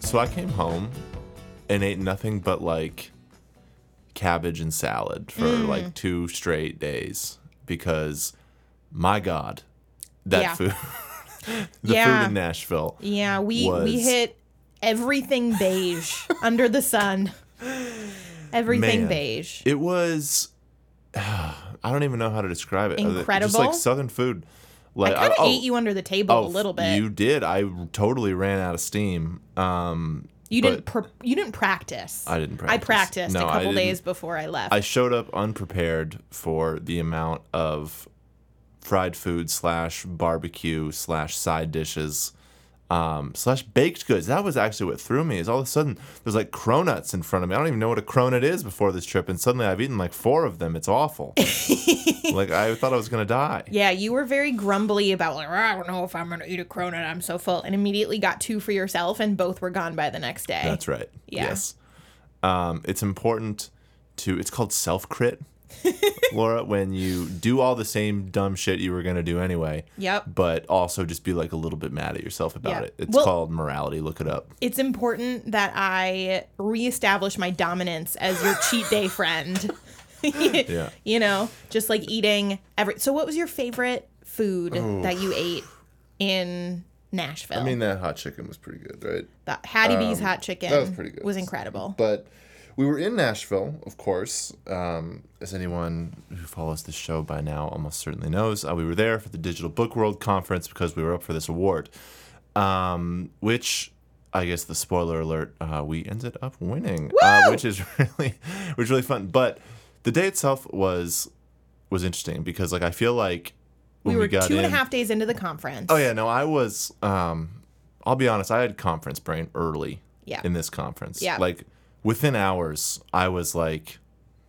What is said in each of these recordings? So I came home and ate nothing but, like, cabbage and salad for, like, 2 straight days because, my God, that food, food in Nashville. Yeah, we hit everything beige under the sun. Everything beige. It was, I don't even know how to describe it. Incredible. Just, like, Southern food. Like, I kind of ate you under the table a little bit. You did. I totally ran out of steam. You didn't practice. I didn't practice. I practiced a couple days before I left. I showed up unprepared for the amount of fried food /barbecue/side dishes /baked goods. That was actually what threw me. Is all of a sudden there's like cronuts in front of me. I don't even know what a cronut is before this trip, and suddenly I've eaten like 4 of them. It's awful. Like I thought I was gonna die. Yeah, you were very grumbly about like, I don't know if I'm gonna eat a cronut. I'm so full, and immediately got 2 for yourself, and both were gone by the next day. That's right. Yeah. Yes. It's important to. It's called self-crit. Laura, when you do all the same dumb shit you were going to do anyway, but also just be like a little bit mad at yourself about it. It's called morality. Look it up. It's important that I reestablish my dominance as your cheat day friend. Yeah. You know, just like eating every... So what was your favorite food that you ate in Nashville? I mean, that hot chicken was pretty good, right? The Hattie B's hot chicken that was pretty good. Was incredible. But... We were in Nashville, of course, as anyone who follows this show by now almost certainly knows. We were there for the Digital Book World Conference because we were up for this award, which I guess the spoiler alert, we ended up winning, which is really fun. But the day itself was interesting because like I feel like when we got 2.5 days into the conference. Oh yeah, no, I was. I'll be honest, I had conference brain early in this conference. Yeah, like. Within hours, I was like,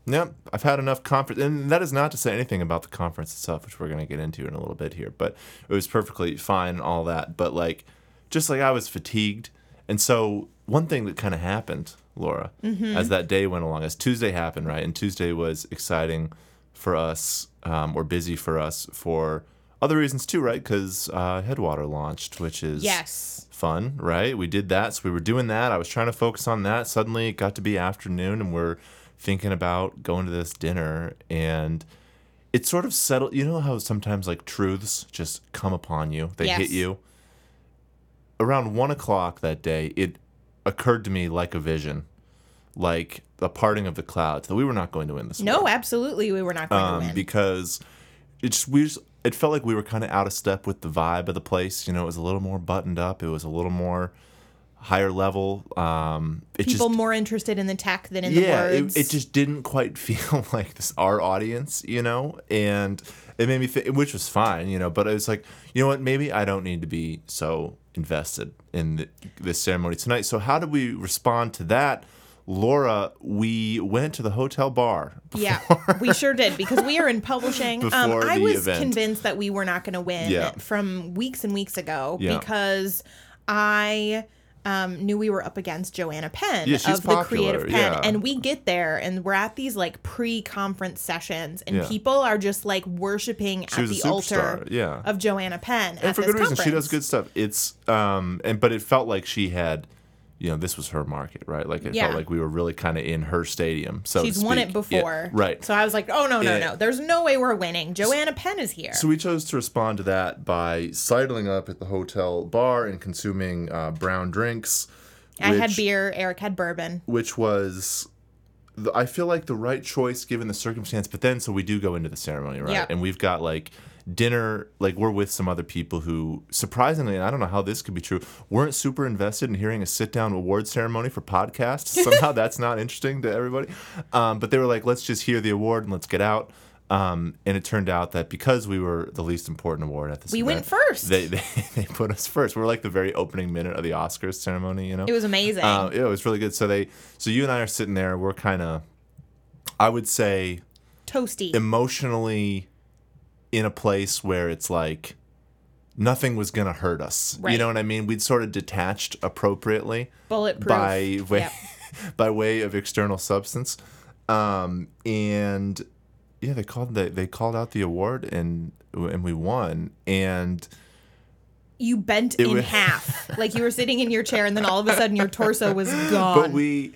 nope, I've had enough conference. And that is not to say anything about the conference itself, which we're going to get into in a little bit here. But it was perfectly fine and all that. But, like, just like I was fatigued. And so one thing that kind of happened, Laura, as that day went along, as Tuesday happened, right? And Tuesday was exciting for us or busy for us for other reasons too, right? Because Headwater launched, which is... Yes. Fun, right? We did that. So we were doing that. I was trying to focus on that. Suddenly it got to be afternoon and we're thinking about going to this dinner and it sort of settled. You know how sometimes like truths just come upon you. They hit you. Around 1 o'clock that day, it occurred to me like a vision, like the parting of the clouds that we were not going to win this war. No, absolutely. We were not going to win. Because it felt like we were kind of out of step with the vibe of the place. You know, it was a little more buttoned up. It was a little more higher level. People just, more interested in the tech than in the words. It just didn't quite feel like this our audience, you know? And it made me think, which was fine, you know? But it was like, you know what? Maybe I don't need to be so invested in this ceremony tonight. So how did we respond to that? Laura, we went to the hotel bar. Yeah, we sure did because we are in publishing. I was convinced that we were not going to win from weeks and weeks ago because I knew we were up against Joanna Penn of the Creative Penn. And we get there and we're at these like pre-conference sessions and people are just like worshiping at the altar of Joanna Penn at this conference. And for good reason. She does good stuff. It's but it felt like she had... You know, this was her market, right? Like, it felt like we were really kind of in her stadium. So she's won it before. Yeah, right. So I was like, oh, no. There's no way we're winning. Joanna Penn is here. So we chose to respond to that by sidling up at the hotel bar and consuming brown drinks. I had beer. Eric had bourbon. Which was, I feel like, the right choice given the circumstance. But then, so we do go into the ceremony, right? Yep. And we've got, like... Dinner, like we're with some other people who, surprisingly, and I don't know how this could be true, weren't super invested in hearing a sit-down award ceremony for podcasts. Somehow that's not interesting to everybody. But they were like, let's just hear the award and let's get out. And it turned out that because we were the least important award at this event, went first. They put us first. We're like the very opening minute of the Oscars ceremony, you know? It was amazing. It was really good. So you and I are sitting there. We're kind of, I would say... Toasty. Emotionally... in a place where it's like nothing was going to hurt us. Right. You know what I mean? We'd sort of detached appropriately. Bulletproof. By way of external substance. And yeah, they called out the award and we won. And you bent in half. Like you were sitting in your chair and then all of a sudden your torso was gone. But we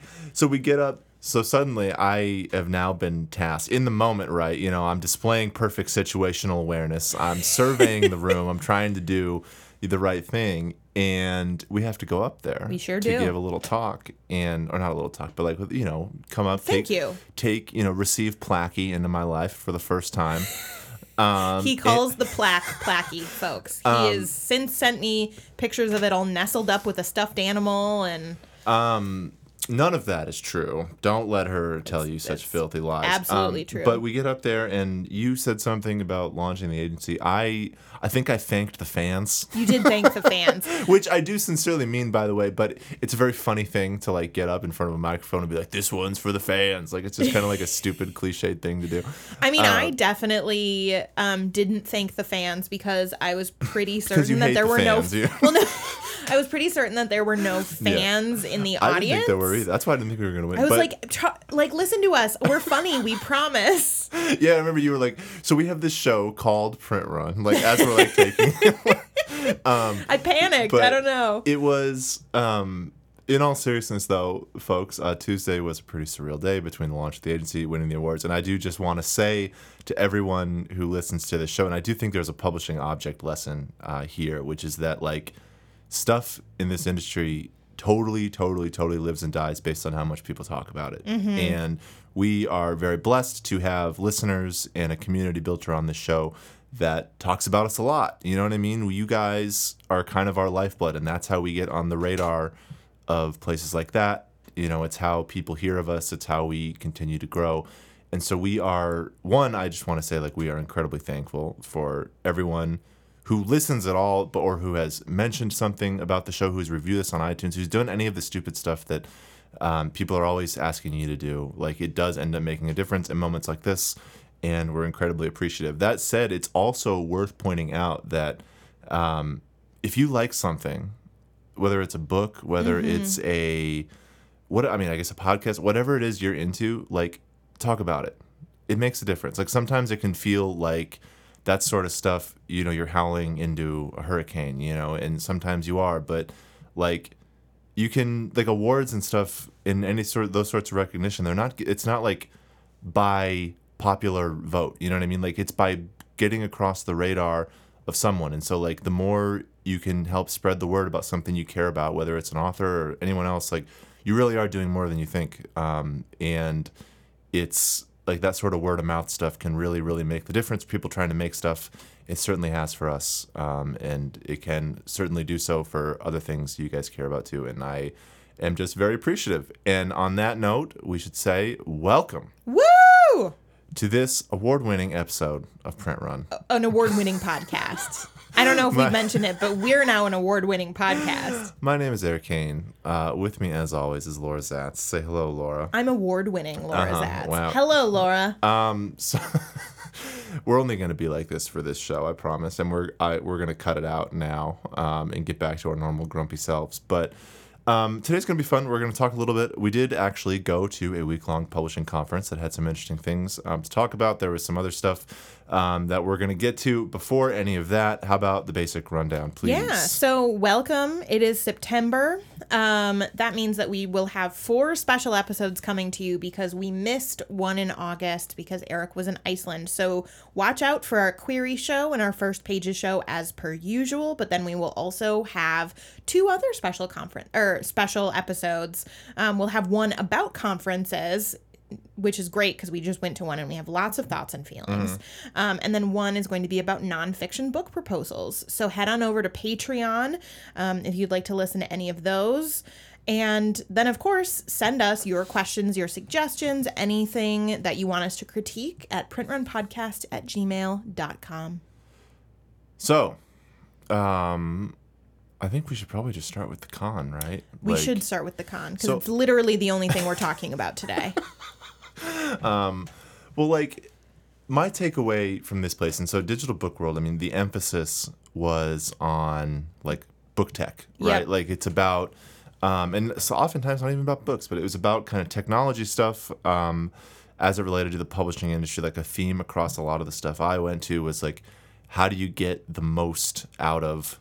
get up. So suddenly I have now been tasked in the moment, right? You know, I'm displaying perfect situational awareness. I'm surveying the room. I'm trying to do the right thing. And we have to go up there. We sure do. To give a little talk or not a little talk, but like, you know, come up. Receive Placky into my life for the first time. He calls the plaque Placky, folks. He has since sent me pictures of it all nestled up with a stuffed animal and... None of that is true. Don't let her tell you such filthy lies. Absolutely true. But we get up there, and you said something about launching the agency. I think I thanked the fans. You did thank the fans. Which I do sincerely mean, by the way, but it's a very funny thing to, like, get up in front of a microphone and be like, this one's for the fans. Like, it's just kind of like a stupid, cliched thing to do. I mean, I definitely didn't thank the fans because I was pretty certain that there were fans, no... Yeah. Well, no... I was pretty certain that there were no fans in the audience. I didn't think there were either. That's why I didn't think we were going to win. I was like, listen to us. We're funny. We promise. Yeah, I remember you were like, so we have this show called Print Run. Like, as we're, like, taking I panicked. I don't know. It was, in all seriousness, though, folks, Tuesday was a pretty surreal day between the launch of the agency, winning the awards. And I do just want to say to everyone who listens to this show, and I do think there's a publishing object lesson here, which is that, like, stuff in this industry totally lives and dies based on how much people talk about it. Mm-hmm. And we are very blessed to have listeners and a community built around this show that talks about us a lot. You know what I mean? You guys are kind of our lifeblood, and that's how we get on the radar of places like that. You know, it's how people hear of us. It's how we continue to grow. And so we are, one, I just want to say, like, we are incredibly thankful for everyone who listens at all, or who has mentioned something about the show, who's reviewed this on iTunes, who's done any of the stupid stuff that people are always asking you to do. Like, it does end up making a difference in moments like this, and we're incredibly appreciative. That said, it's also worth pointing out that if you like something, whether it's a book, whether mm-hmm. it's a podcast, whatever it is you're into, like, talk about it. It makes a difference. Like, sometimes it can feel like that sort of stuff, you know, you're howling into a hurricane, you know, and sometimes you are, but, like, you can, like, awards and stuff in any sort of those sorts of recognition, it's not like by popular vote, you know what I mean? Like, it's by getting across the radar of someone. And so, like, the more you can help spread the word about something you care about, whether it's an author or anyone else, like, you really are doing more than you think. And it's, like, that sort of word-of-mouth stuff can really, really make the difference. People trying to make stuff, it certainly has for us, and it can certainly do so for other things you guys care about, too, and I am just very appreciative. And on that note, we should say welcome. Woo! To this award-winning episode of Print Run. An award-winning podcast. I don't know if we've mentioned it, but we're now an award-winning podcast. My name is Eric Kane. With me, as always, is Laura Zatz. Say hello, Laura. I'm award-winning Laura Zatz. Wow. Hello, Laura. So we're only going to be like this for this show, I promise, and we're going to cut it out now and get back to our normal grumpy selves. But today's going to be fun. We're going to talk a little bit. We did actually go to a week-long publishing conference that had some interesting things to talk about. There was some other stuff that we're going to get to. Before any of that, how about the basic rundown, please? Yeah, so welcome. It is September. That means that we will have 4 special episodes coming to you because we missed one in August because Eric was in Iceland. So watch out for our query show and our First Pages show as per usual, but then we will also have 2 other special episodes. We'll have one about conferences, which is great because we just went to one and we have lots of thoughts and feelings. Mm-hmm. And then one is going to be about nonfiction book proposals. So head on over to Patreon if you'd like to listen to any of those. And then, of course, send us your questions, your suggestions, anything that you want us to critique at printrunpodcast@gmail.com. So, I think we should probably just start with the con, right? We should start with the con because it's literally the only thing we're talking about today. Well, like, my takeaway from this place, and so Digital Book World, I mean, the emphasis was on like book tech, right? Yep. Like it's about, and so oftentimes not even about books, but it was about kind of technology stuff as it related to the publishing industry. Like a theme across a lot of the stuff I went to was like, how do you get the most out of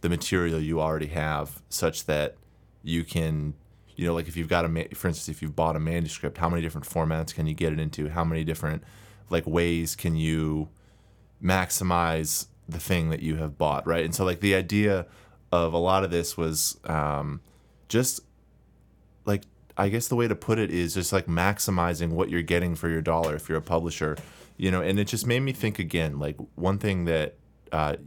the material you already have such that you can, you know, like if you've got for instance, if you've bought a manuscript, how many different formats can you get it into? How many different like ways can you maximize the thing that you have bought, right? And so like the idea of a lot of this was just like, I guess the way to put it is just like maximizing what you're getting for your dollar if you're a publisher, you know. And it just made me think again, like one thing that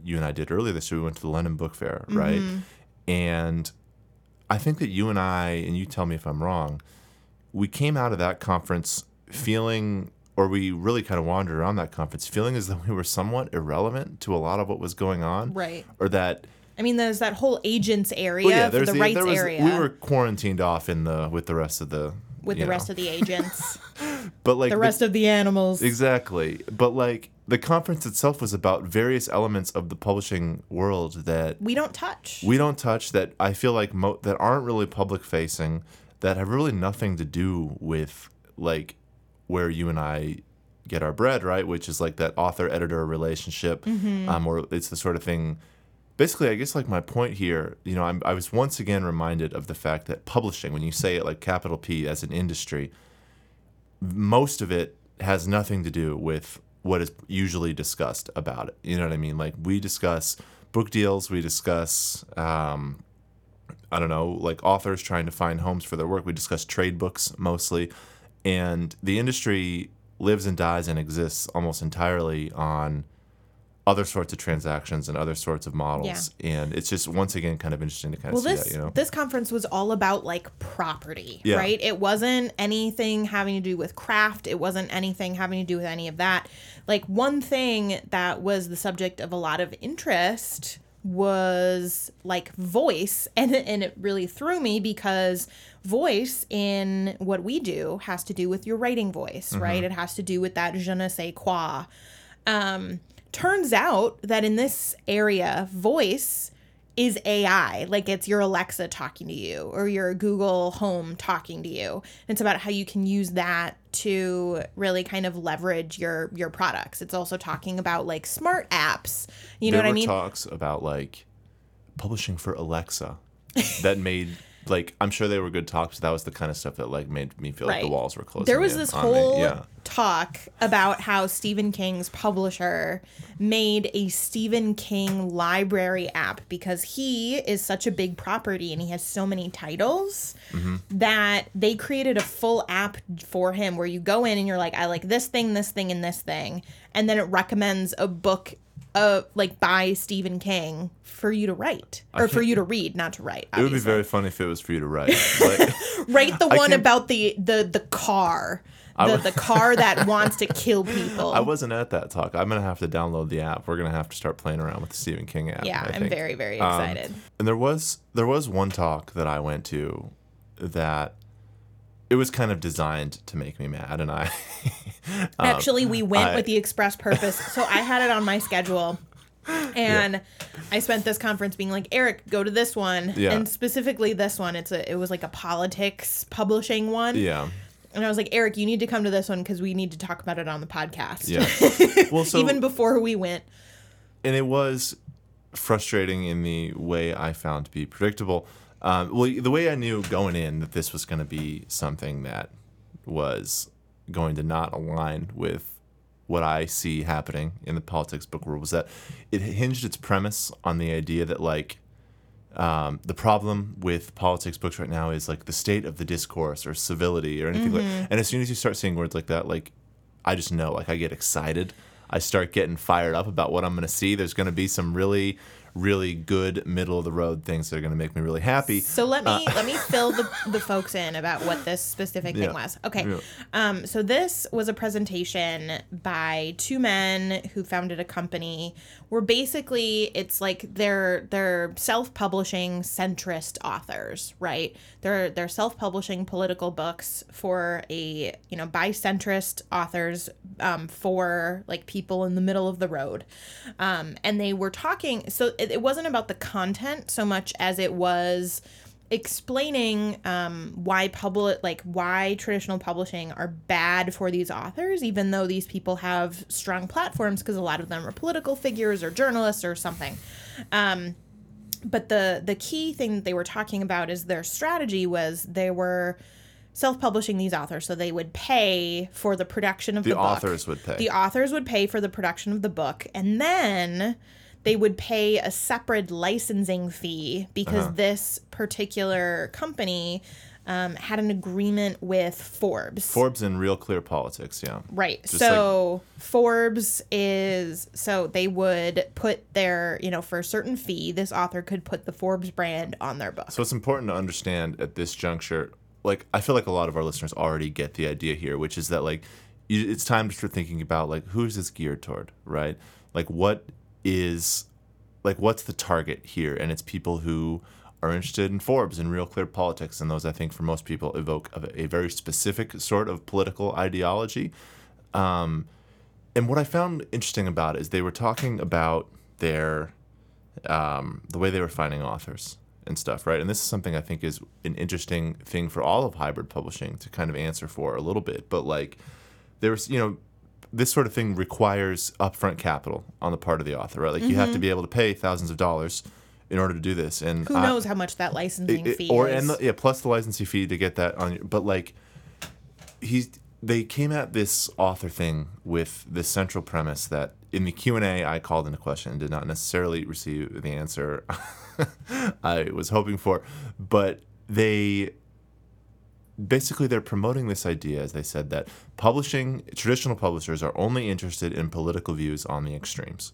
you and I did earlier this year, we went to the London Book Fair, right? Mm-hmm. And I think that you and I, and you tell me if I'm wrong, we came out of that conference feeling, or we really kind of wandered around that conference feeling as though we were somewhat irrelevant to a lot of what was going on. Right. Or that... I mean, there's that whole agents area, well, yeah, for the rights area. We were quarantined off with the rest of the... With the rest of the agents. But like the rest of the animals. Exactly. But like the conference itself was about various elements of the publishing world that... We don't touch that I feel like that aren't really public-facing, that have really nothing to do with like... where you and I get our bread, right? Which is like that author-editor relationship, mm-hmm. Or it's the sort of thing. Basically, I guess like my point here, you know, I was once again reminded of the fact that publishing, when you say it like capital P as an industry, most of it has nothing to do with what is usually discussed about it. You know what I mean? Like we discuss book deals, we discuss, I don't know, like authors trying to find homes for their work. We discuss trade books mostly. And the industry lives and dies and exists almost entirely on other sorts of transactions and other sorts of models. Yeah. And it's just, once again, kind of interesting to kind of see that, you know? This conference was all about, like, property, yeah. Right? It wasn't anything having to do with craft. It wasn't anything having to do with any of that. Like, one thing that was the subject of a lot of interest was like voice, and it really threw me because voice in what we do has to do with your writing voice, mm-hmm. right? It has to do with that je ne sais quoi. Turns out that in this area, voice is AI. Like it's your Alexa talking to you or your Google Home talking to you. It's about how you can use that to really kind of leverage your products. It's also talking about like smart apps. You know what I mean? There were talks about like publishing for Alexa that made... Like, I'm sure they were good talks, but that was the kind of stuff that, like, made me feel right. Like the walls were closing in on me. There was this whole talk about how Stephen King's publisher made a Stephen King library app because he is such a big property and he has so many titles mm-hmm. that they created a full app for him where you go in and you're like, I like this thing, and this thing. And then it recommends a book like by Stephen King for you to write or for you to read, not to write. Obviously. It would be very funny if it was for you to write. Like, write the one about the car, the car that wants to kill people. I wasn't at that talk. I'm gonna have to download the app. We're gonna have to start playing around with the Stephen King app. Yeah, I'm very, very excited. And there was one talk that I went to that it was kind of designed to make me mad, and I actually we went with the express purpose. So I had it on my schedule, and I spent this conference being like, Eric, go to this one, and specifically this one. It was like a politics publishing one. Yeah. And I was like, Eric, you need to come to this one because we need to talk about it on the podcast. Yeah. Well, so even before we went, and it was frustrating in the way I found to be predictable. Well, the way I knew going in that this was going to be something that was going to not align with what I see happening in the politics book world was that it hinged its premise on the idea that, like, the problem with politics books right now is, like, the state of the discourse or civility or anything mm-hmm. like that. And as soon as you start seeing words like that, like, I just know, like, I get excited. I start getting fired up about what I'm going to see. There's going to be some really really good middle of the road things that are going to make me really happy. So let me fill the folks in about what this specific thing was. Okay. Yeah. So this was a presentation by two men who founded a company where basically it's like they're self-publishing centrist authors, right? They're self-publishing political books for a, by centrist authors for like people in the middle of the road. And they were talking, so it wasn't about the content so much as it was explaining why traditional publishing are bad for these authors, even though these people have strong platforms, because a lot of them are political figures or journalists or something. But the key thing that they were talking about is their strategy was they were self-publishing these authors, so they would pay for the production of the book. The authors would pay for the production of the book, and then they would pay a separate licensing fee because this particular company had an agreement with Forbes. Forbes and Real Clear Politics, yeah. Right. So they would put their, for a certain fee, this author could put the Forbes brand on their book. So it's important to understand at this juncture, like, I feel like a lot of our listeners already get the idea here, which is that, like, it's time to start thinking about, like, who is this geared toward, right? Like, what's the target here? And it's people who are interested in Forbes and Real Clear Politics, and those, I think, for most people, evoke a very specific sort of political ideology. And what I found interesting about it is they were talking about their the way they were finding authors and stuff, right? And this is something I think is an interesting thing for all of hybrid publishing to kind of answer for a little bit. But, like, there's, this sort of thing requires upfront capital on the part of the author, right? Like, you have to be able to pay thousands of dollars in order to do this. And who knows how much that licensing fee is. Plus the licensing fee to get that on. But, like, they came at this author thing with this central premise that in the Q&A I called into question and did not necessarily receive the answer I was hoping for. But they... basically, they're promoting this idea, as they said, that traditional publishers are only interested in political views on the extremes.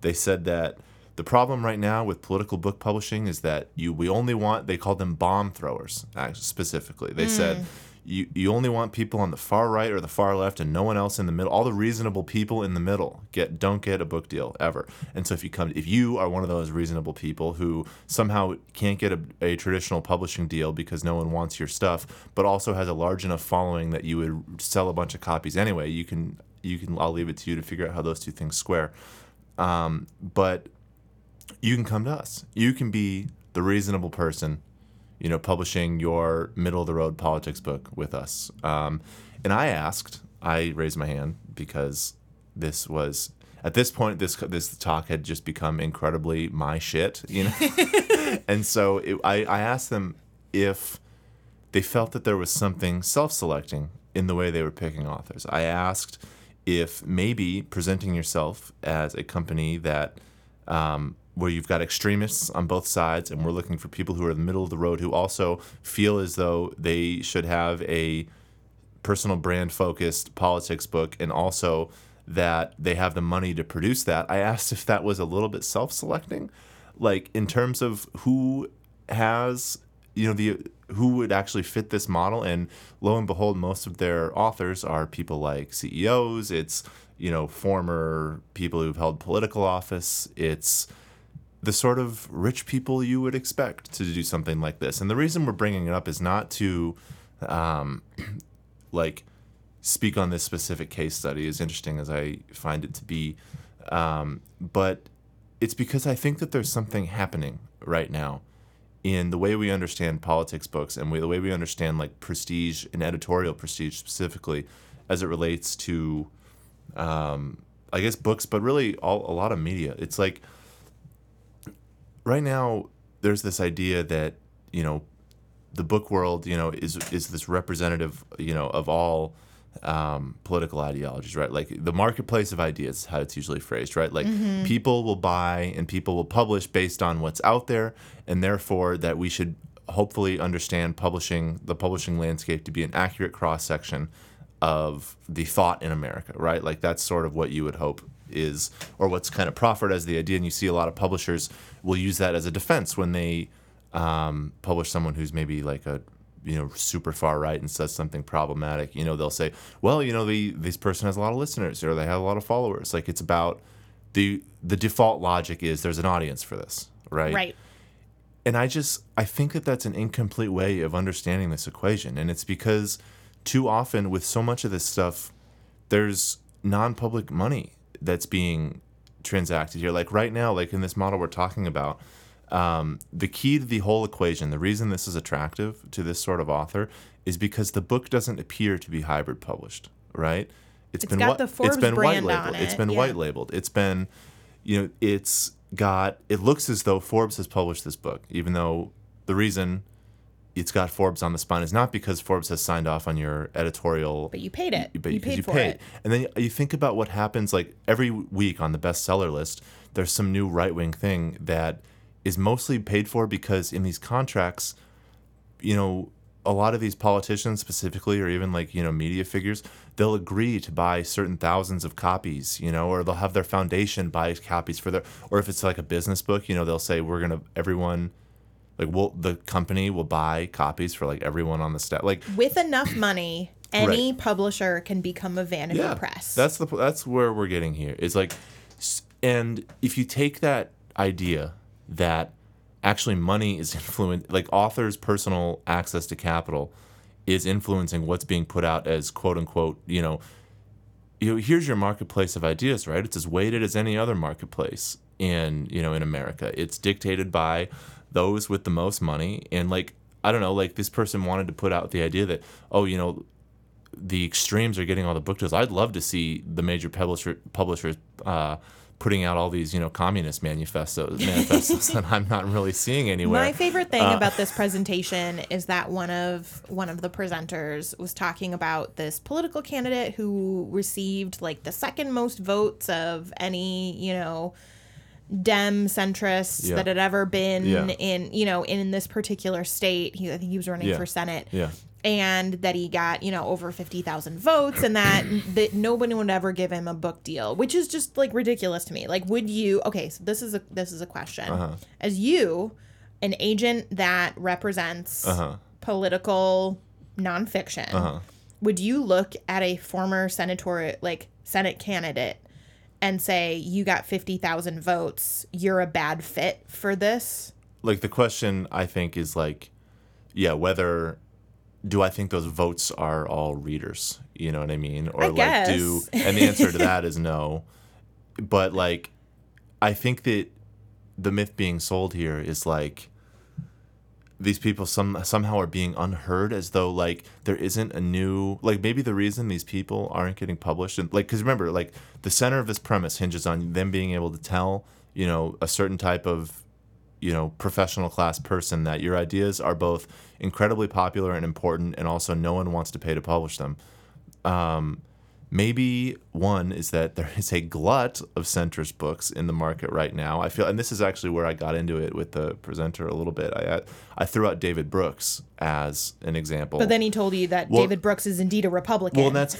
They said that the problem right now with political book publishing is that we only want, they called them bomb throwers, specifically. They said you only want people on the far right or the far left and no one else in the middle. All the reasonable people in the middle don't get a book deal ever. And so if you are one of those reasonable people who somehow can't get a traditional publishing deal because no one wants your stuff, but also has a large enough following that you would sell a bunch of copies anyway, you can. I'll leave it to you to figure out how those two things square. But you can come to us. You can be the reasonable person, publishing your middle-of-the-road politics book with us. And I raised my hand because this was, at this point, this talk had just become incredibly my shit, And so I asked them if they felt that there was something self-selecting in the way they were picking authors. I asked if maybe presenting yourself as a company that... where you've got extremists on both sides, and we're looking for people who are in the middle of the road who also feel as though they should have a personal brand-focused politics book, and also that they have the money to produce that. I asked if that was a little bit self-selecting, like in terms of who has, who would actually fit this model. And lo and behold, most of their authors are people like CEOs. It's, former people who've held political office. It's the sort of rich people you would expect to do something like this. And the reason we're bringing it up is not to, speak on this specific case study, as interesting as I find it to be. But it's because I think that there's something happening right now in the way we understand politics books and the way we understand, like, prestige and editorial prestige specifically as it relates to, books, but really a lot of media. It's like... right now, there's this idea that, the book world, is this representative, of all political ideologies, right? Like, the marketplace of ideas is how it's usually phrased, right? Like, people will buy and people will publish based on what's out there, and therefore that we should hopefully understand the publishing landscape to be an accurate cross-section of the thought in America, right? Like, that's sort of what you would hope is, or what's kind of proffered as the idea, and you see a lot of publishers will use that as a defense when they publish someone who's maybe like a, you know, super far right and says something problematic. You know, they'll say, well, you know, this person has a lot of listeners, or they have a lot of followers. Like, it's about the default logic is there's an audience for this, right? Right. And I think that that's an incomplete way of understanding this equation. And it's because too often with so much of this stuff, there's non-public money that's being transacted here. Like right now, like in this model we're talking about, the key to the whole equation, the reason this is attractive to this sort of author is because the book doesn't appear to be hybrid published, right? It's been white labeled. It's been, you know, it looks as though Forbes has published this book, even though the reason it's got Forbes on the spine is not because Forbes has signed off on your editorial. But you paid it. You paid for it. And then you think about what happens, like every week on the bestseller list, there's some new right-wing thing that is mostly paid for because in these contracts, you know, a lot of these politicians specifically, or even like, you know, media figures, they'll agree to buy certain thousands of copies, you know, or they'll have their foundation buy copies for their, or if it's like a business book, you know, they'll say, the company will buy copies for like everyone on the staff. Like with enough money, any right. publisher can become a vanity press. That's where we're getting here. It's like, and if you take that idea that actually money is like authors' personal access to capital is influencing what's being put out as quote unquote, you know, here's your marketplace of ideas, right? It's as weighted as any other marketplace in America. It's dictated by those with the most money. And like, I don't know, like this person wanted to put out the idea that, oh, you know, the extremes are getting all the book deals. I'd love to see the major publishers, putting out all these, you know, communist manifestos that I'm not really seeing anywhere. My favorite thing about this presentation is that one of the presenters was talking about this political candidate who received like the second most votes of any, you know, Dem centrists that had ever been in this particular state. I think he was running for Senate. Yeah. And that he got, you know, over 50,000 votes and that nobody would ever give him a book deal, which is just, like, ridiculous to me. Like, would you... Okay, so this is a question. Uh-huh. As you, an agent that represents political nonfiction, would you look at a former Senate candidate and say, you got 50,000 votes, you're a bad fit for this? Like, the question, I think, is, like, yeah, whether... do I think those votes are all readers? You know what I mean? Or I guess. And the answer to that is no. But like, I think that the myth being sold here is like these people somehow are being unheard, as though like there isn't a new, like maybe the reason these people aren't getting published, and like, 'cause remember, like the center of this premise hinges on them being able to tell, you know, a certain type of, you know, professional class person that your ideas are both incredibly popular and important, and also no one wants to pay to publish them. Maybe one is that there is a glut of centrist books in the market right now. I feel, and this is actually where I got into it with the presenter a little bit. I threw out David Brooks as an example, but then he told you that David Brooks is indeed a Republican. Well, that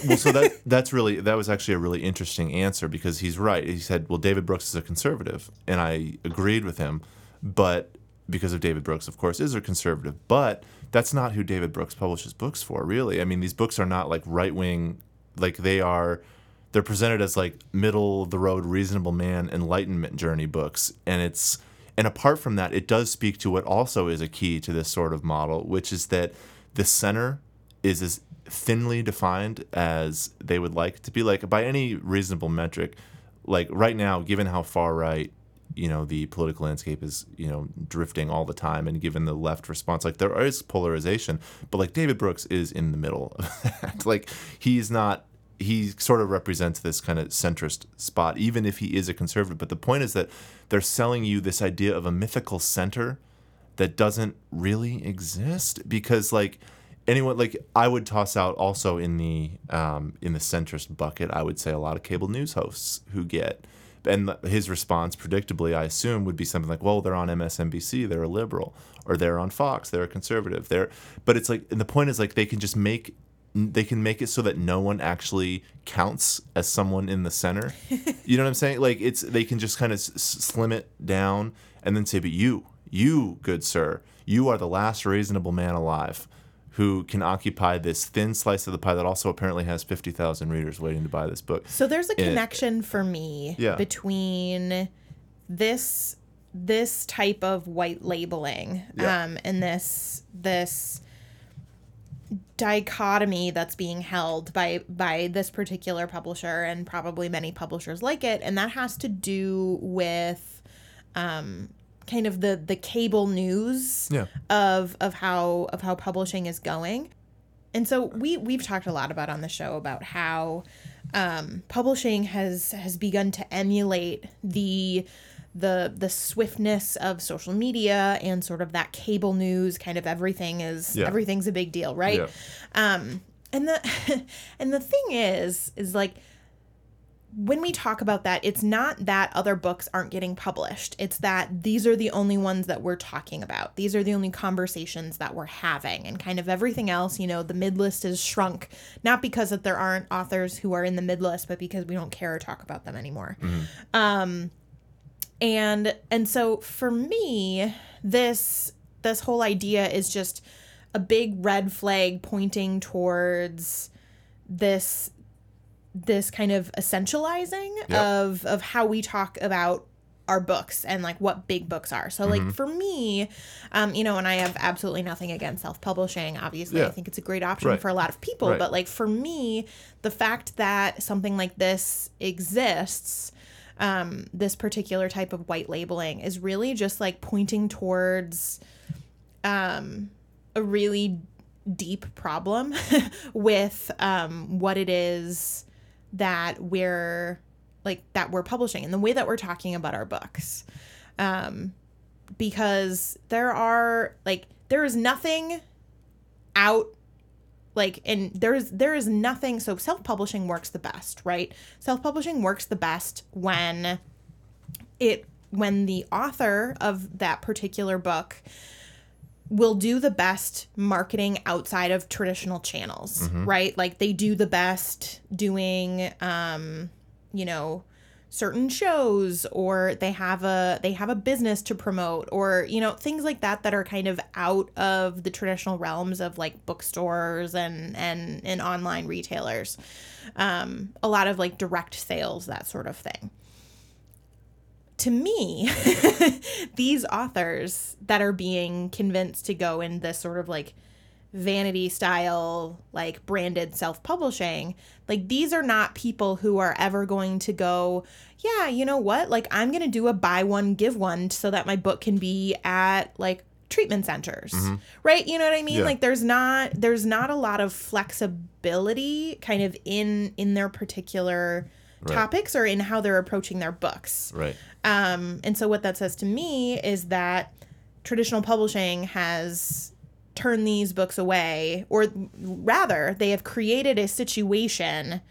was actually a really interesting answer, because he's right. He said, well, David Brooks is a conservative, and I agreed with him. But because of David Brooks, of course, is a conservative. But that's not who David Brooks publishes books for, really. I mean, these books are not like right wing, like they're presented as like middle of the road, reasonable man, enlightenment journey books. And apart from that, it does speak to what also is a key to this sort of model, which is that the center is as thinly defined as they would like to be, like by any reasonable metric. Like right now, given how far right, you know, the political landscape is, you know, drifting all the time, and given the left response, like there is polarization, but like David Brooks is in the middle of that. Like he sort of represents this kind of centrist spot, even if he is a conservative. But the point is that they're selling you this idea of a mythical center that doesn't really exist, because like anyone, like I would toss out also in the centrist bucket, I would say a lot of cable news hosts who get. And his response, predictably, I assume, would be something like, well, they're on MSNBC, they're a liberal, or they're on Fox, they're a conservative. But it's like, and the point is like, they can just make they can make it so that no one actually counts as someone in the center. You know what I'm saying? Like, it's, they can just kind of slim it down and then say, but you, good sir, you are the last reasonable man alive who can occupy this thin slice of the pie that also apparently has 50,000 readers waiting to buy this book. So there's a connection for me between this type of white labeling and this dichotomy that's being held by this particular publisher and probably many publishers like it, and that has to do with kind of the cable news of how publishing is going. And so we've talked a lot about on the show about how publishing has begun to emulate the swiftness of social media and sort of that cable news kind of everything's a big deal, right? Yeah. And the thing is like, when we talk about that, it's not that other books aren't getting published. It's that these are the only ones that we're talking about. These are the only conversations that we're having, and kind of everything else, you know, the midlist is shrunk, not because that there aren't authors who are in the midlist, but because we don't care to talk about them anymore. Mm-hmm. And so for me, this whole idea is just a big red flag pointing towards this kind of essentializing of how we talk about our books and like what big books are. So like for me, you know, and I have absolutely nothing against self-publishing. Obviously, I think it's a great option for a lot of people. But like for me, the fact that something like this exists, this particular type of white labeling, is really just like pointing towards a really deep problem with what it is that we're publishing and the way that we're talking about our books, because there is nothing out. Like, and there is nothing. So self-publishing works the best, right? Self-publishing works the best when the author of that particular book will do the best marketing outside of traditional channels, right? Like, they do the best doing, you know, certain shows, or they have a business to promote, or, you know, things like that are kind of out of the traditional realms of like bookstores and online retailers, a lot of like direct sales, that sort of thing. To me, these authors that are being convinced to go in this sort of like vanity style, like branded self-publishing, like, these are not people who are ever going to go, yeah, you know what, like, I'm going to do a buy one, give one so that my book can be at like treatment centers, right? You know what I mean? Yeah. Like, there's not a lot of flexibility kind of in their particular topics or in how they're approaching their books. Right. And so what that says to me is that traditional publishing has turn these books away, or rather, they have created a situation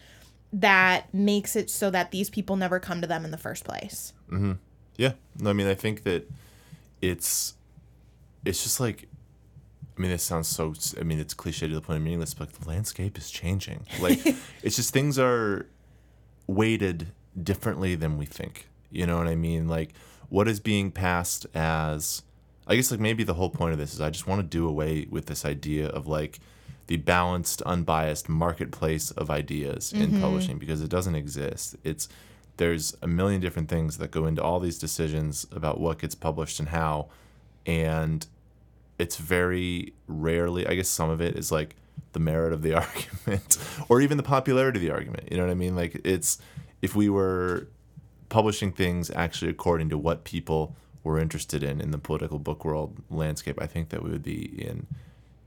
that makes it so that these people never come to them in the first place. Mm-hmm. Yeah. No, I mean, I think that it's just like, I mean, it sounds so, I mean, it's cliche to the point of meaningless, but the landscape is changing. Like, it's just, things are weighted differently than we think. You know what I mean? Like, what is being passed as, I guess, like, maybe the whole point of this is I just want to do away with this idea of like the balanced, unbiased marketplace of ideas in publishing, because it doesn't exist. There's a million different things that go into all these decisions about what gets published and how, and it's very rarely, I guess some of it is like the merit of the argument or even the popularity of the argument. You know what I mean? Like, it's, if we were publishing things actually according to what people we're interested in the political book world landscape, I think that we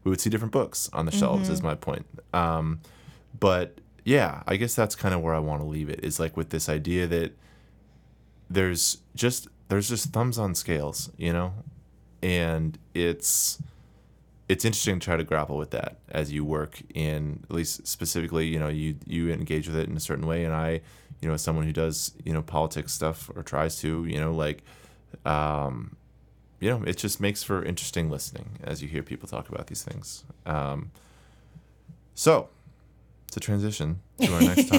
would see different books on the shelves, is my point. But yeah, I guess that's kind of where I want to leave it, is like with this idea that there's just thumbs on scales, you know, and it's interesting to try to grapple with that as you work in, at least specifically, you know, you engage with it in a certain way. And I, you know, as someone who does, you know, politics stuff or tries to, you know, like, you know, it just makes for interesting listening as you hear people talk about these things. So to transition to our next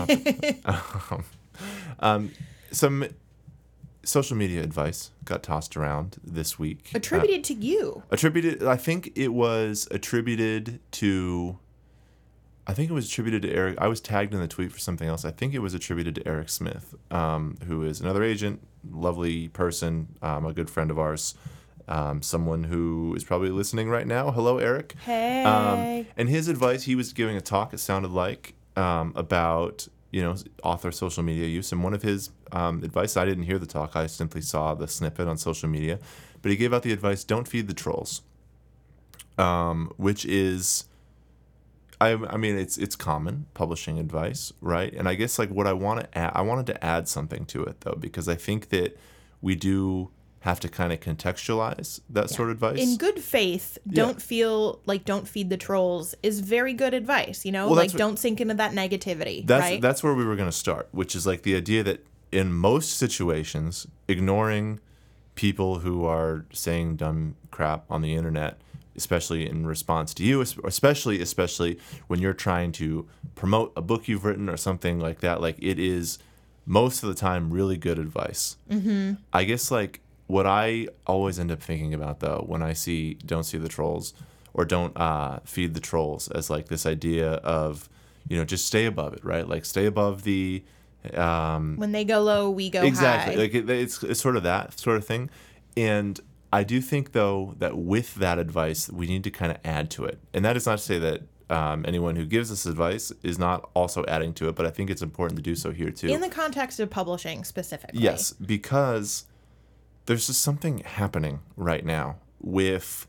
topic. Some social media advice got tossed around this week. Attributed to you. I think it was attributed to Eric. I was tagged in the tweet for something else. I think it was attributed to Eric Smith, who is another agent, lovely person, a good friend of ours, someone who is probably listening right now. Hello, Eric. Hey. And his advice, he was giving a talk, it sounded like, about, author social media use. And one of his advice, I didn't hear the talk. I simply saw the snippet on social media. But he gave out the advice, don't feed the trolls, which is... I mean, it's common publishing advice, right? And I guess what I wanted to add something to it though, because I think that we do have to kind of contextualize that sort of advice. In good faith, don't feed the trolls is very good advice. Don't sink into that negativity. That's where we were going to start, which is the idea that in most situations, ignoring people who are saying dumb crap on the internet, especially in response to you, especially when you're trying to promote a book you've written or something like that, it is most of the time really good advice. Mm-hmm. I guess what I always end up thinking about though when I see don't see the trolls or don't feed the trolls as this idea of just stay above it, right? Stay above the when they go low, we go high. It's sort of that sort of thing. And I do think, though, that with that advice, we need to kind of add to it. And that is not to say that anyone who gives this advice is not also adding to it, but I think it's important to do so here, too. In the context of publishing, specifically. Yes, because there's just something happening right now with,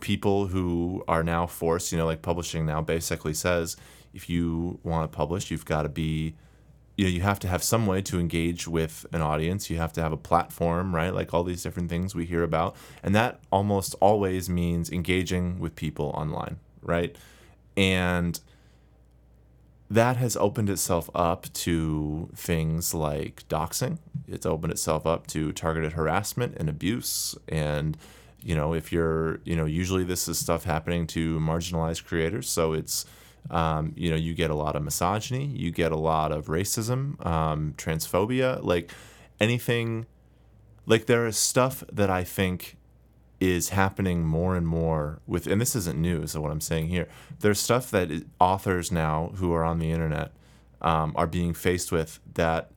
people who are now forced, publishing now basically says, if you want to publish, you've got to be... you have to have some way to engage with an audience. You have to have a platform, right? All these different things we hear about. And that almost always means engaging with people online, right? And that has opened itself up to things like doxing. It's opened itself up to targeted harassment and abuse. And, if you're, usually this is stuff happening to marginalized creators. So it's, you get a lot of misogyny, you get a lot of racism, transphobia, anything, there is stuff that I think is happening more and more with, and this isn't new, so what I'm saying here, there's stuff that authors now who are on the internet are being faced with that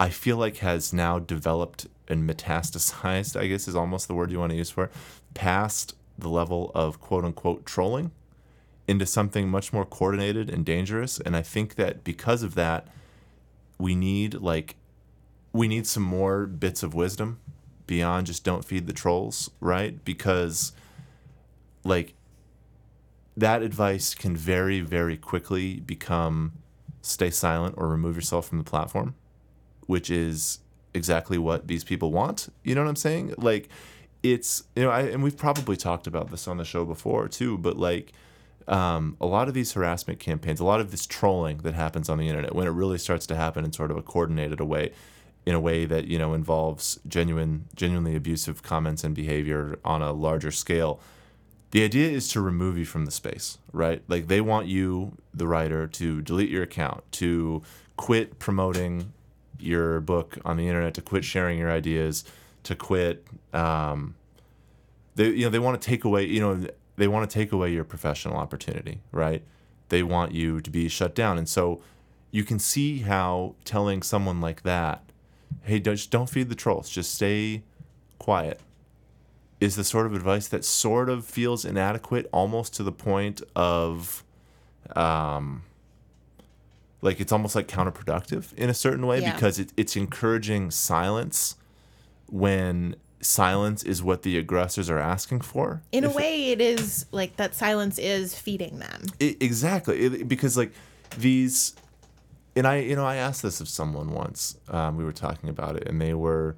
I feel has now developed and metastasized, I guess is almost the word you want to use for it, past the level of quote unquote trolling into something much more coordinated and dangerous. And I think that because of that, we need some more bits of wisdom beyond just don't feed the trolls, right? Because that advice can very, very quickly become stay silent or remove yourself from the platform, which is exactly what these people want. You know what I'm saying? It's, and we've probably talked about this on the show before too, but a lot of these harassment campaigns, a lot of this trolling that happens on the internet, when it really starts to happen in sort of a coordinated way, in a way that involves genuinely abusive comments and behavior on a larger scale, the idea is to remove you from the space, right? They want you, the writer, to delete your account, to quit promoting your book on the internet, to quit sharing your ideas, to quit. They want to take away. They want to take away your professional opportunity, right? They want you to be shut down. And so you can see how telling someone like that, hey, just don't feed the trolls, just stay quiet, is the sort of advice that sort of feels inadequate, almost to the point of, it's almost counterproductive in a certain way, because it's encouraging silence when... silence is what the aggressors are asking for. In a way, it is that silence is feeding them. Because these, and I asked this of someone once. We were talking about it, and they were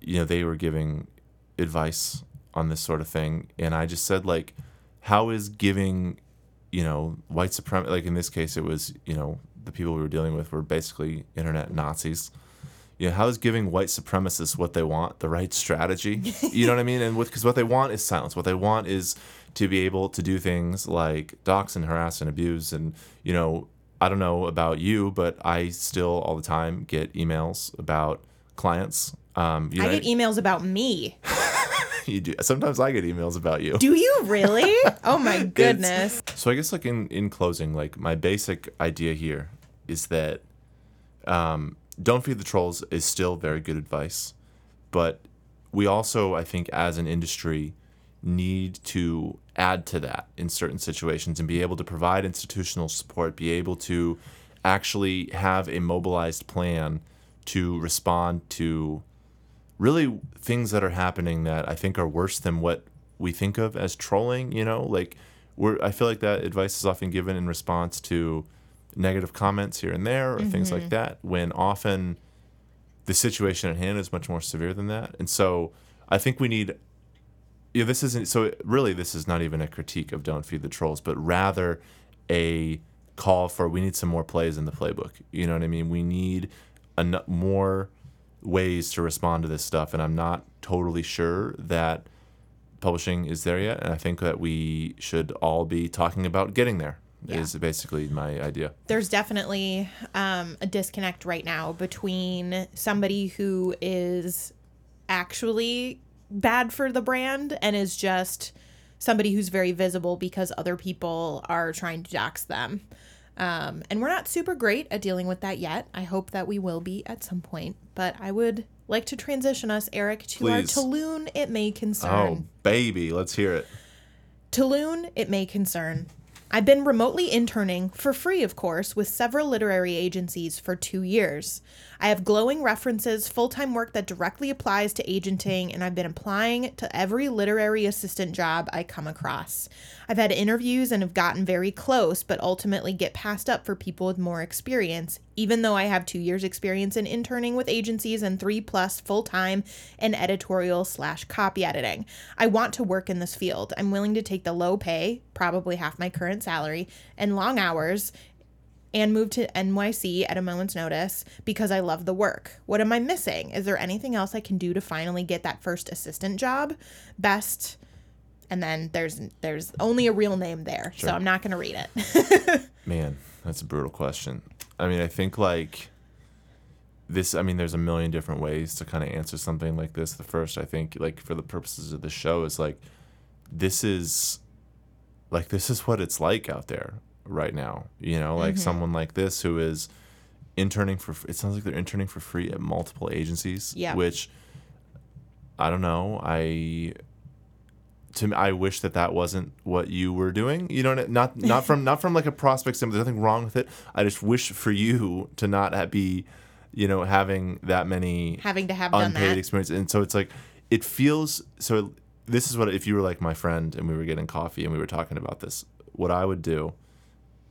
giving advice on this sort of thing, and I just said how is giving, white supremacy? In this case, it was the people we were dealing with were basically internet Nazis. you know, how is giving white supremacists what they want the right strategy? You know what I mean? And because what they want is silence. What they want is to be able to do things like dox and harass and abuse. And, you know, I don't know about you, but I still all the time get emails about clients. You know, I get emails about me. You do. Sometimes I get emails about you. Do you really? Oh, my goodness. So I guess, like, in closing, like, my basic idea here is that don't feed the trolls is still very good advice. But we also, I think, as an industry, need to add to that in certain situations and be able to provide institutional support, be able to actually have a mobilized plan to respond to really things that are happening that I think are worse than what we think of as trolling, you know, like I feel like that advice is often given in response to negative comments here and there or mm-hmm. things like that, when often the situation at hand is much more severe than that. And so I think we need, you know, this is not even a critique of Don't Feed the Trolls, but rather a call for, we need some more plays in the playbook. You know what I mean? We need more ways to respond to this stuff, and I'm not totally sure that publishing is there yet, and I think that we should all be talking about getting there is basically my idea. There's definitely a disconnect right now between somebody who is actually bad for the brand and is just somebody who's very visible because other people are trying to dox them. And we're not super great at dealing with that yet. I hope that we will be at some point. But I would like to transition us, Eric, to our Tulune It May Concern. Oh, baby. Let's hear it. Tulune It May Concern. I've been remotely interning, for free of course, with several literary agencies for 2 years. I have glowing references, full-time work that directly applies to agenting, and I've been applying to every literary assistant job I come across. I've had interviews and have gotten very close, but ultimately get passed up for people with more experience, even though I have 2 years experience in interning with agencies and 3+ full-time in editorial/copy editing. I want to work in this field. I'm willing to take the low pay, probably half my current salary, and long hours, and move to NYC at a moment's notice because I love the work. What am I missing? Is there anything else I can do to finally get that first assistant job? Best, and then there's only a real name there, sure. So I'm not going to read it. Man, that's a brutal question. I mean, I think like this, I mean, there's a million different ways to kind of answer something like this. The first, I think, like for the purposes of the show, is like, this is what it's like out there right now. You know, like mm-hmm. someone like this who is interning for, it sounds like they're interning for free at multiple agencies, yeah. which I don't know. I wish that wasn't what you were doing. You know, not from like a prospect standpoint. There's nothing wrong with it. I just wish for you to not be, you know, having that many having to have unpaid done that. Experience. And so it's like it feels so. This is what if you were like my friend and we were getting coffee and we were talking about this. What I would do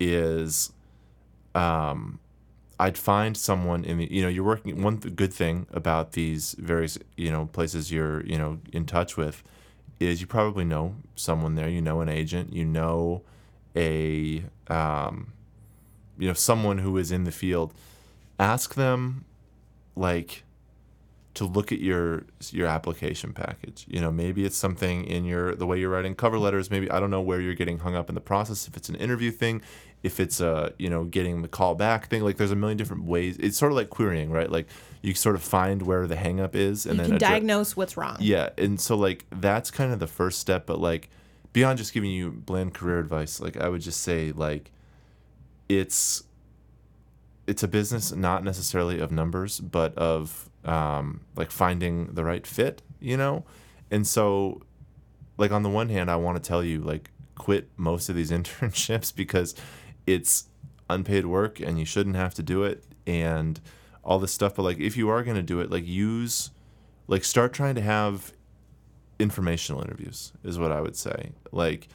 is, I'd find someone in the, you know, you're working. One good thing about these various, you know, places you're, you know, in touch with, is you probably know someone there, you know, an agent, you know, a, you know, someone who is in the field. Ask them, like, to look at your application package. You know, maybe it's something in the way you're writing cover letters. Maybe, I don't know where you're getting hung up in the process, if it's an interview thing, if it's a, you know, getting the call back thing. Like, there's a million different ways. It's sort of like querying, right? Like, you sort of find where the hang up is, and you then can diagnose what's wrong. Yeah. And so, like, that's kind of the first step. But, like, beyond just giving you bland career advice, like, I would just say, like, it's a business not necessarily of numbers, but of like finding the right fit, you know? And so, like, on the one hand, I want to tell you, like, quit most of these internships because it's unpaid work and you shouldn't have to do it and all this stuff. But, like, if you are going to do it, like, start trying to have informational interviews is what I would say. Like,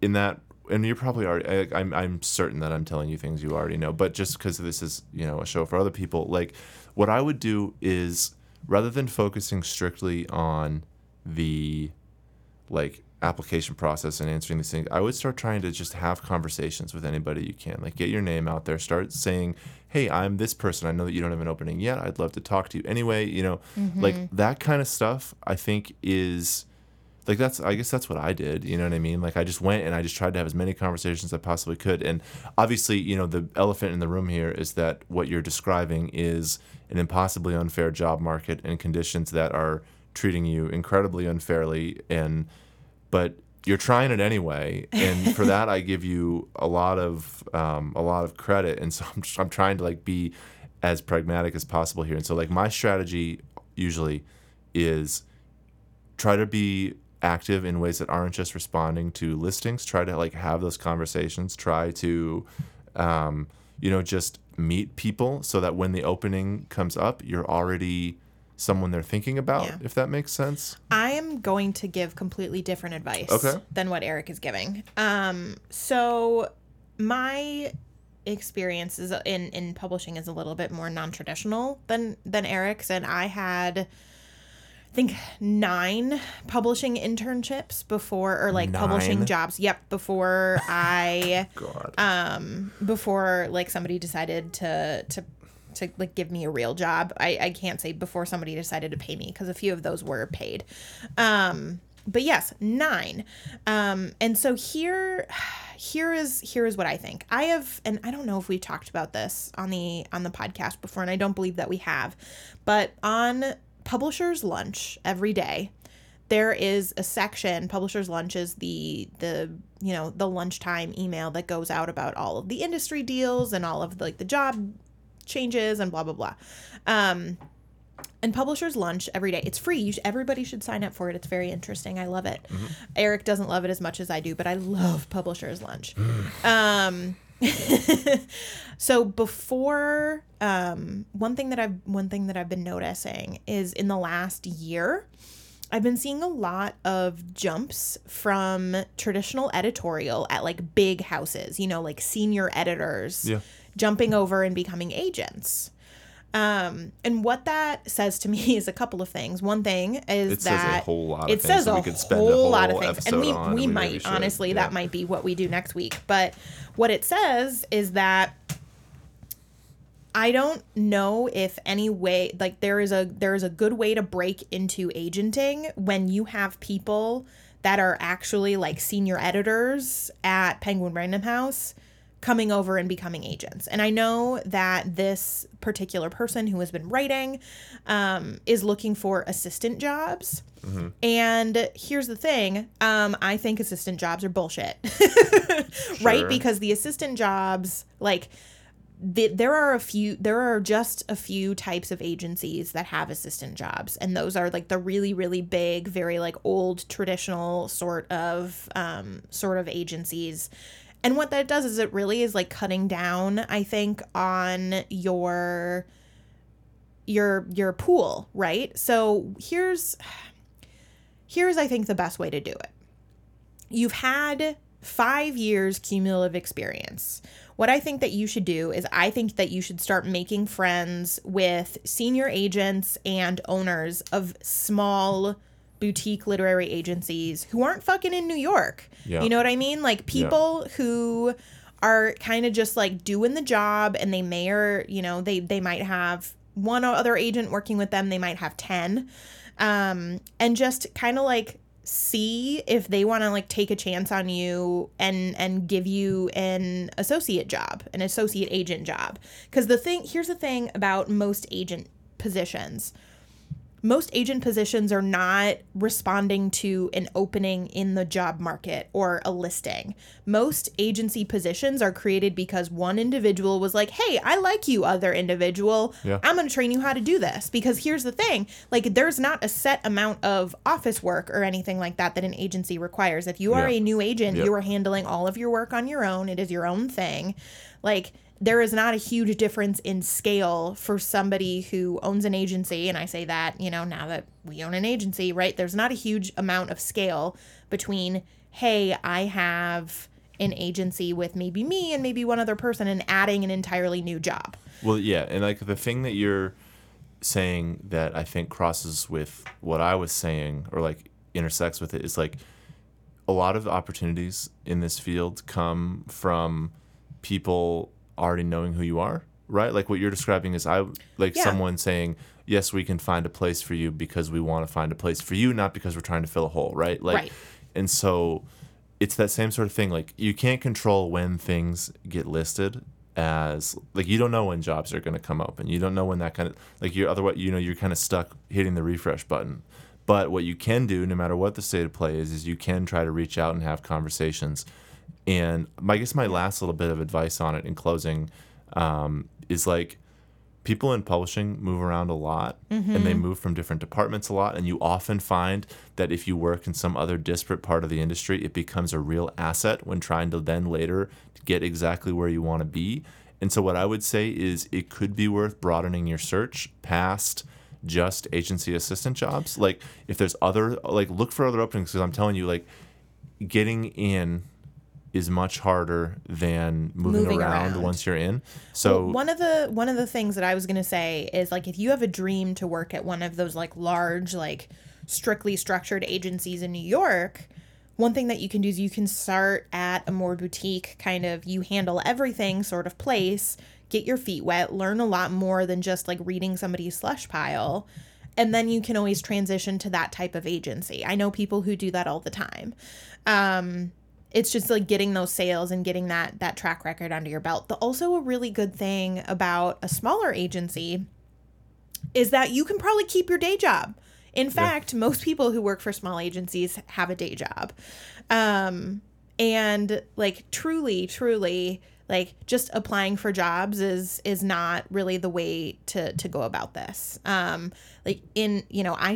in that, and you're probably already, I'm certain that I'm telling you things you already know, but just because this is, you know, a show for other people, like, what I would do is, rather than focusing strictly on the like application process and answering these things, I would start trying to just have conversations with anybody you can. Like, get your name out there. Start saying, hey, I'm this person. I know that you don't have an opening yet. I'd love to talk to you anyway. You know, like that kind of stuff, I think is like, I guess that's what I did. You know what I mean? Like, I just went and I just tried to have as many conversations as I possibly could. And obviously, you know, the elephant in the room here is that what you're describing is an impossibly unfair job market and conditions that are treating you incredibly unfairly, and but you're trying it anyway, and for that I give you a lot of credit. And so I'm trying to like be as pragmatic as possible here. And so like my strategy usually is try to be active in ways that aren't just responding to listings. Try to like have those conversations. Try to just meet people so that when the opening comes up, you're already someone they're thinking about, if that makes sense. I am going to give completely different advice than what Eric is giving. So my experience is in publishing is a little bit more non-traditional than Eric's, and I had, I think, 9 publishing internships publishing jobs. Yep, before I God. Before like somebody decided to like give me a real job. I can't say before somebody decided to pay me, because a few of those were paid. But yes, 9. And so here is what I think. I have, and I don't know if we talked about this on the podcast before, and I don't believe that we have, but on Publishers Lunch every day, there is a section. Publishers Lunch is the lunchtime email that goes out about all of the industry deals and all of the job changes and blah blah blah, and Publishers Lunch every day. It's free. Everybody should sign up for it. It's very interesting. I love it. Eric doesn't love it as much as I do, but I love Publishers Lunch. So before, one thing that I've been noticing is in the last year, I've been seeing a lot of jumps from traditional editorial at like big houses, you know, like senior editors. Yeah. Jumping over and becoming agents. And what that says to me is a couple of things. One thing is it says a whole lot of things. And we might, honestly, that might be what we do next week. But what it says is that I don't know if any way, like there is a good way to break into agenting when you have people that are actually like senior editors at Penguin Random House coming over and becoming agents. And I know that this particular person who has been writing is looking for assistant jobs. And here's the thing. I think assistant jobs are bullshit. Sure. Right? Because the assistant jobs, like there are just a few types of agencies that have assistant jobs. And those are like the really, really big, very like old traditional sort of agencies. And what that does is it really is like cutting down, I think, on your pool, right? So here's I think the best way to do it. You've had 5 years cumulative experience. What I think that you should do is I think that you should start making friends with senior agents and owners of small boutique literary agencies who aren't fucking in New York. Yeah. You know what I mean? Like people who are kind of just like doing the job, and they may or, you know, they might have one other agent working with them. They might have 10. And just kind of like see if they want to like take a chance on you and give you an associate job, an associate agent job. Because here's the thing about most agent positions. Most agent positions are not responding to an opening in the job market or a listing. Most agency positions are created because one individual was like, hey, I like you, other individual. Yeah. I'm going to train you how to do this. Because here's the thing. Like, there's not a set amount of office work or anything like that an agency requires. If you are a new agent, you are handling all of your work on your own. It is your own thing. Like, there is not a huge difference in scale for somebody who owns an agency. And I say that, you know, now that we own an agency, right? There's not a huge amount of scale between, hey, I have an agency with maybe me and maybe one other person, and adding an entirely new job. Well, yeah. And like the thing that you're saying that I think crosses with what I was saying, or like intersects with it, is like a lot of the opportunities in this field come from people already knowing who you are, right? Like what you're describing is someone saying, yes, we can find a place for you because we want to find a place for you, not because we're trying to fill a hole, right? Like, right. And so it's that same sort of thing. Like you can't control when things get listed as, like, you don't know when jobs are going to come open. You don't know when that kind of, like, you're otherwise, you know, you're kind of stuck hitting the refresh button. But what you can do, no matter what the state of play is you can try to reach out and have conversations. And I guess my last little bit of advice on it in closing is, like, people in publishing move around a lot, mm-hmm. and they move from different departments a lot. And you often find that if you work in some other disparate part of the industry, it becomes a real asset when trying to then later get exactly where you want to be. And so what I would say is it could be worth broadening your search past just agency assistant jobs. Like, if there's other, like, look for other openings, because I'm telling you, like, getting in is much harder than moving around once you're in. So well, one of the things that I was going to say is, like, if you have a dream to work at one of those, like, large, like, strictly structured agencies in New York, one thing that you can do is you can start at a more boutique kind of you handle everything sort of place, get your feet wet, learn a lot more than just, like, reading somebody's slush pile. And then you can always transition to that type of agency. I know people who do that all the time. It's just, like, getting those sales and getting that track record under your belt. Also, a really good thing about a smaller agency is that you can probably keep your day job. In fact, most people who work for small agencies have a day job. And, like, truly, truly, like, just applying for jobs is not really the way to go about this. I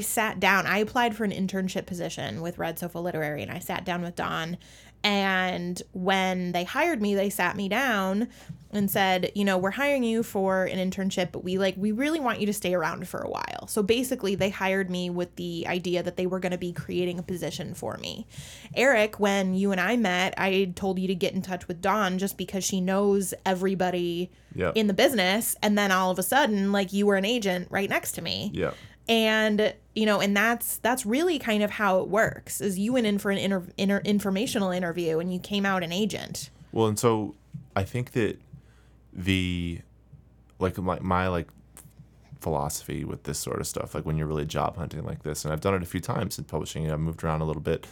sat down. I applied for an internship position with Red Sofa Literary, and I sat down with Don. And when they hired me, they sat me down and said, you know, we're hiring you for an internship, but we really want you to stay around for a while. So basically, they hired me with the idea that they were going to be creating a position for me. Eric, when you and I met, I told you to get in touch with Dawn just because she knows everybody in the business. And then all of a sudden, like, you were an agent right next to me. Yeah. And, you know, and that's really kind of how it works, is you went in for an informational interview and you came out an agent. Well, and so I think that my philosophy with this sort of stuff, like, when you're really job hunting like this, and I've done it a few times in publishing, and I've moved around a little bit,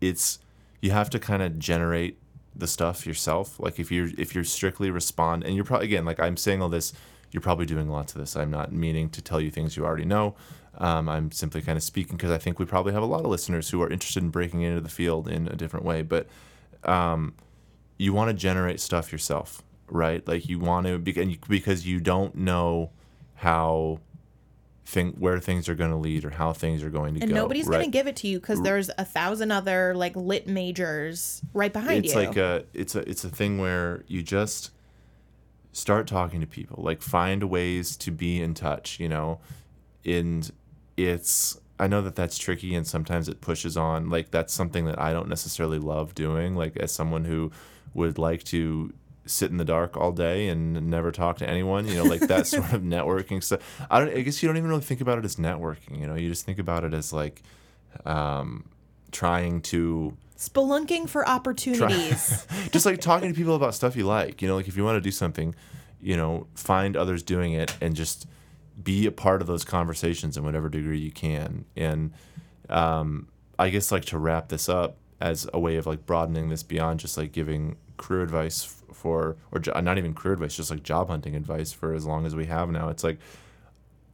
it's you have to kind of generate the stuff yourself. Like, if you're strictly respond, and you're probably, again, like, I'm saying all this, you're probably doing lots of this. I'm not meaning to tell you things you already know. I'm simply kind of speaking because I think we probably have a lot of listeners who are interested in breaking into the field in a different way. But you want to generate stuff yourself, right? Like, you want to, because you don't know where things are going to lead or how things are going to go. And nobody's going to give it to you because there's 1,000 other, like, lit majors right behind you. Like it's a thing where you just start talking to people. Like, find ways to be in touch, you know. And it's, I know that that's tricky, and sometimes it pushes on. Like, that's something that I don't necessarily love doing. Like, as someone who would like to sit in the dark all day and never talk to anyone, you know, like, that sort of networking stuff. I guess you don't even really think about it as networking, you know. You just think about it as, like, trying to spelunking for opportunities. Just, like, talking to people about stuff you like, you know. Like, if you want to do something, you know, find others doing it and just be a part of those conversations in whatever degree you can. And I guess, like, to wrap this up as a way of, like, broadening this beyond just, like, giving career advice not even career advice, just, like, job hunting advice for as long as we have now. It's like,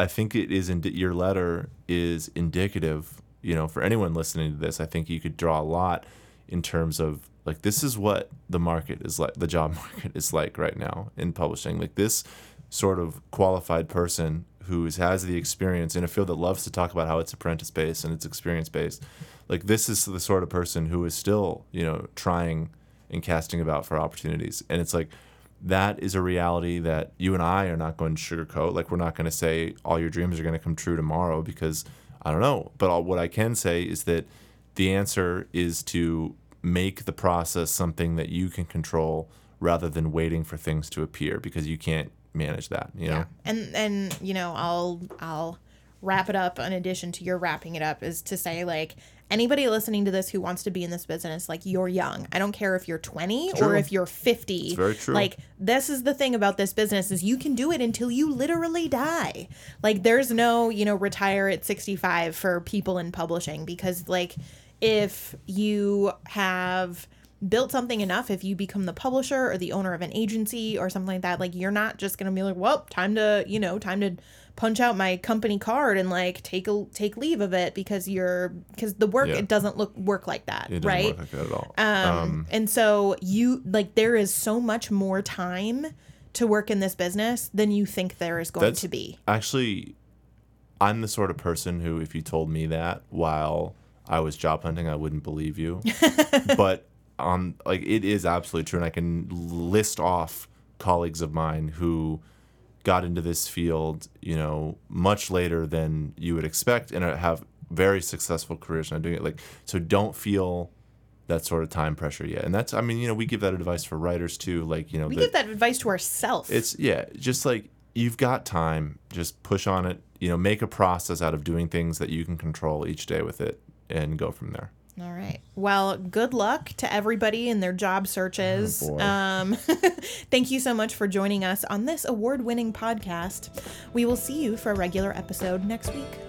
I think it is your letter is indicative, you know, for anyone listening to this. I think you could draw a lot in terms of, like, this is what the market is like, the job market is like right now in publishing. Like, this sort of qualified person who has the experience in a field that loves to talk about how it's apprentice-based and it's experience-based, like, this is the sort of person who is still, you know, trying and casting about for opportunities. And it's like, that is a reality that you and I are not going to sugarcoat. Like, we're not going to say all your dreams are going to come true tomorrow because I don't know. But what I can say is that the answer is to make the process something that you can control rather than waiting for things to appear, because you can't manage that, you know? Yeah. And you know, I'll wrap it up in addition to your wrapping it up, is to say, like, anybody listening to this who wants to be in this business, like, you're young. I don't care if you're 20 or if you're 50. It's very true. Like, this is the thing about this business, is you can do it until you literally die. Like, there's no, you know, retire at 65 for people in publishing, because, like, if you have built something enough, if you become the publisher or the owner of an agency or something like that, like, you're not just going to be like, well, time to punch out my company card and, like, take leave of it, because the work, it doesn't work like that. It doesn't work like that at all. And so you, like, there is so much more time to work in this business than you think there is going to be. Actually, I'm the sort of person who, if you told me that while I was job hunting, I wouldn't believe you. But like, it is absolutely true. And I can list off colleagues of mine who got into this field, you know, much later than you would expect, and have very successful careers and are doing it. Like, so don't feel that sort of time pressure yet. And that's, I mean, you know, we give that advice for writers too. Like, you know, we give that advice to ourselves. It's, yeah, just like, you've got time, just push on it, you know, make a process out of doing things that you can control each day with it, and go from there. All right. Well, good luck to everybody in their job searches. Oh, thank you so much for joining us on this award-winning podcast. We will see you for a regular episode next week.